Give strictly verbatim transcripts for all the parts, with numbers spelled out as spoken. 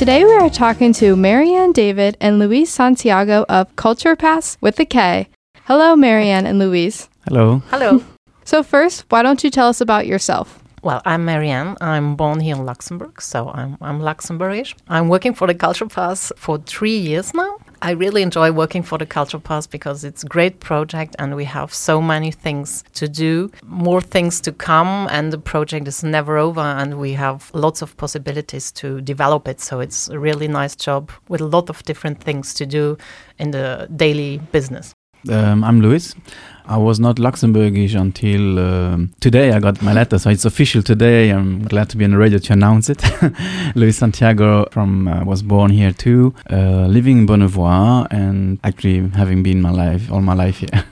Today we are talking to Marianne David and Luis Santiago of Kulturpass with a K. Hello, Marianne and Luis. Hello. Hello. So first, why don't you tell us about yourself? Well, I'm Marianne. I'm born here in Luxembourg, so I'm, I'm Luxembourgish. I'm working for the Kulturpass for three years now. I really enjoy working for the Kulturpass because it's a great project and we have so many things to do, more things to come, and the project is never over and we have lots of possibilities to develop it. So it's a really nice job with a lot of different things to do in the daily business. Um, I'm Luis. I was not Luxembourgish until uh, today. I got my letter, so it's official today. I'm glad to be on the radio to announce it. Luis Santiago from uh, was born here too, uh, living in Bonnevoie, and actually having been my life all my life here.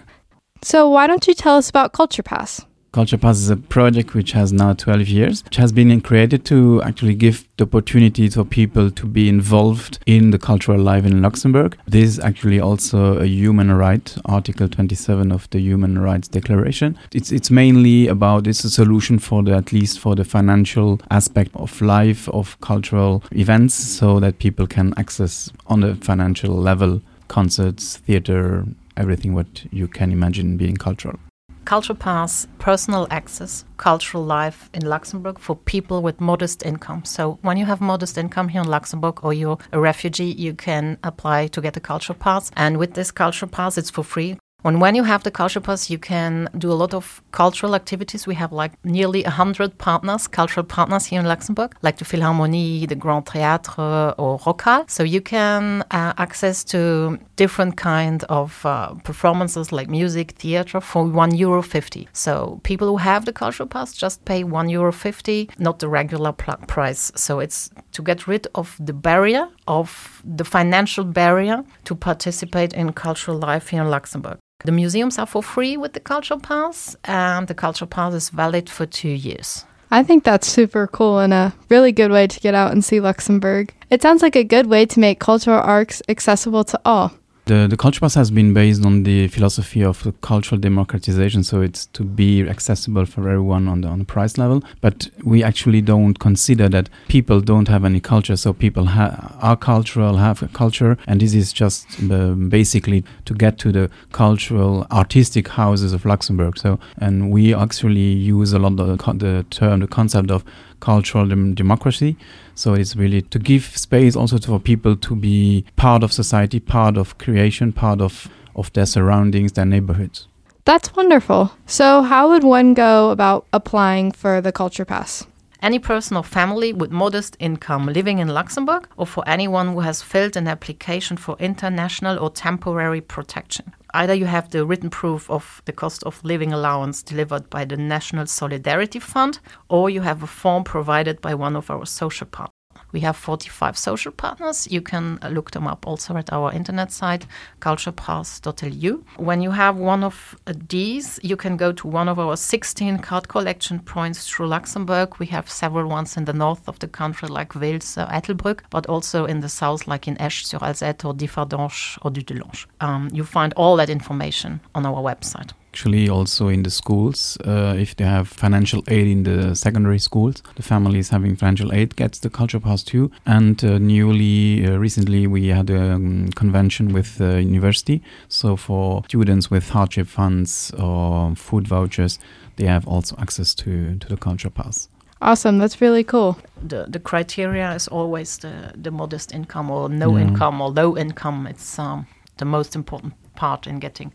So why don't you tell us about Kulturpass? Kulturpass is a project which has now twelve years, which has been created to actually give the opportunity for people to be involved in the cultural life in Luxembourg. This is actually also a human right, Article twenty-seven of the Human Rights Declaration. It's it's mainly about, it's a solution for the, at least for the financial aspect of life, of cultural events, so that people can access on the financial level, concerts, theater, everything what you can imagine being cultural. Kulturpass, personal access, cultural life in Luxembourg for people with modest income. So when you have modest income here in Luxembourg or you're a refugee, you can apply to get a Kulturpass. And with this Kulturpass, it's for free. And when you have the Kulturpass, you can do a lot of cultural activities. We have like nearly one hundred partners, cultural partners here in Luxembourg, like the Philharmonie, the Grand Théâtre or Rocal. So you can uh, access to different kind of uh, performances like music, theatre for one euro fifty. So people who have the Kulturpass just pay one euro fifty, not the regular pl- price. So it's to get rid of the barrier, of the financial barrier to participate in cultural life here in Luxembourg. The museums are for free with the Kulturpass, and the Kulturpass is valid for two years. I think that's super cool and a really good way to get out and see Luxembourg. It sounds like a good way to make cultural arts accessible to all. The, the Kulturpass has been based on the philosophy of cultural democratization, so it's to be accessible for everyone on the, on the price level. But we actually don't consider that people don't have any culture, so people ha- are cultural, have a culture, and this is just uh, basically to get to the cultural, artistic houses of Luxembourg. So, and we actually use a lot of the, the term, the concept of cultural dem- democracy. So it's really to give space also for people to be part of society, part of creation, part of, of their surroundings, their neighborhoods. That's wonderful. So how would one go about applying for the Kulturpass? Any person or family with modest income living in Luxembourg, or for anyone who has filled an application for international or temporary protection. Either you have the written proof of the cost of living allowance delivered by the National Solidarity Fund, or you have a form provided by one of our social partners. We have forty-five social partners. You can look them up also at our internet site, kulturpass dot l u. When you have one of these, you can go to one of our sixteen card collection points through Luxembourg. We have several ones in the north of the country, like Wels, uh, Ettelbrück, but also in the south, like in Esch-sur-Alzette or Diffardange or Dudelange. Um, you find all that information on our website. Actually, also in the schools, uh, if they have financial aid in the secondary schools, the families having financial aid gets the Kulturpass too. And uh, newly, uh, recently, we had a um, convention with the university. So for students with hardship funds or food vouchers, they have also access to, to the Kulturpass. Awesome. That's really cool. The the criteria is always the, the modest income or no yeah. income or low income. It's um, the most important part in getting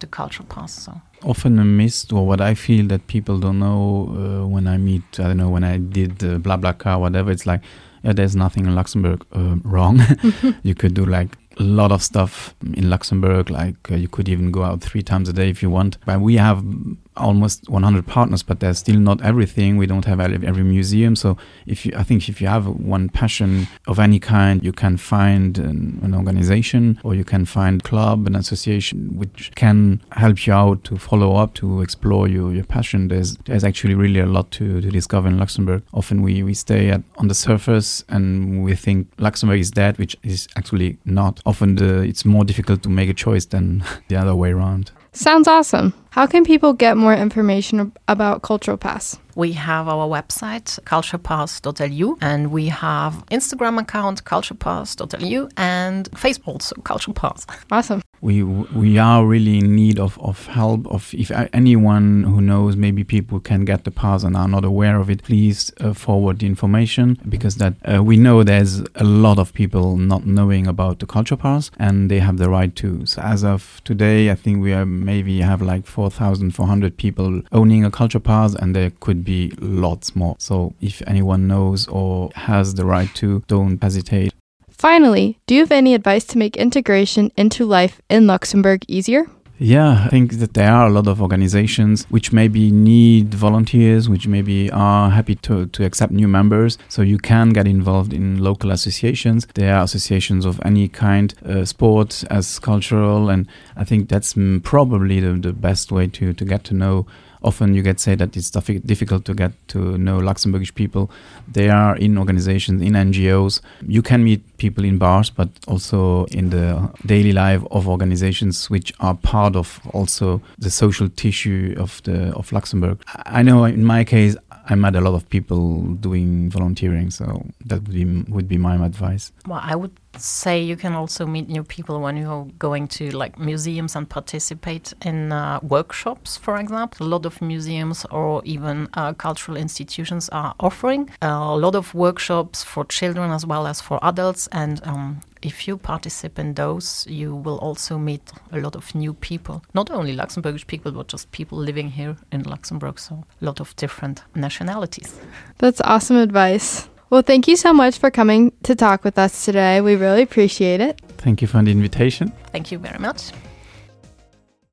the Kulturpass. So often a missed, or what I feel that people don't know uh, when I meet, I don't know, when I did uh, blah blah car, whatever, it's like, yeah, there's nothing in Luxembourg uh, wrong. You could do like a lot of stuff in Luxembourg, like uh, you could even go out three times a day if you want. But we have almost one hundred partners, but there's still not everything. We don't have every museum. So if you, I think if you have one passion of any kind, you can find an, an organization, or you can find a club, an association, which can help you out to follow up, to explore your, your passion. There's there's actually really a lot to, to discover in Luxembourg. Often we, we stay at, on the surface and we think Luxembourg is that, which is actually not. Often the, it's more difficult to make a choice than the other way around. Sounds awesome. How can people get more information about Kulturpass? We have our website, kulturpass dot L U, and we have Instagram account, kulturpass dot L U, and Facebook also, kulturpass. Awesome. We we are really in need of, of help. Of if anyone who knows, maybe people can get the pass and are not aware of it, please uh, forward the information, because that uh, we know there's a lot of people not knowing about the Kulturpass, and they have the right to. So as of today, I think we are maybe have like four thousand four hundred people owning a Kulturpass, and there could be lots more. So if anyone knows or has the right to, don't hesitate. Finally, do you have any advice to make integration into life in Luxembourg easier? Yeah, I think that there are a lot of organizations which maybe need volunteers, which maybe are happy to, to accept new members. So you can get involved in local associations. There are associations of any kind, uh, sports as cultural. And I think that's probably the, the best way to, to get to know. Often you get say that it's difficult to get to know Luxembourgish people. They are in organizations, in N G Os. You can meet people in bars, but also in the daily life of organizations which are part of also the social tissue of the of Luxembourg. I know in my case, I met a lot of people doing volunteering, so that would be, would be my advice. Well, I would say you can also meet new people when you're going to like museums and participate in uh, workshops, for example. A lot of museums or even uh, cultural institutions are offering a lot of workshops for children as well as for adults, and um, if you participate in those, you will also meet a lot of new people. Not only Luxembourgish people, but just people living here in Luxembourg. So a lot of different nationalities. That's awesome advice. Well, thank you so much for coming to talk with us today. We really appreciate it. Thank you for the invitation. Thank you very much.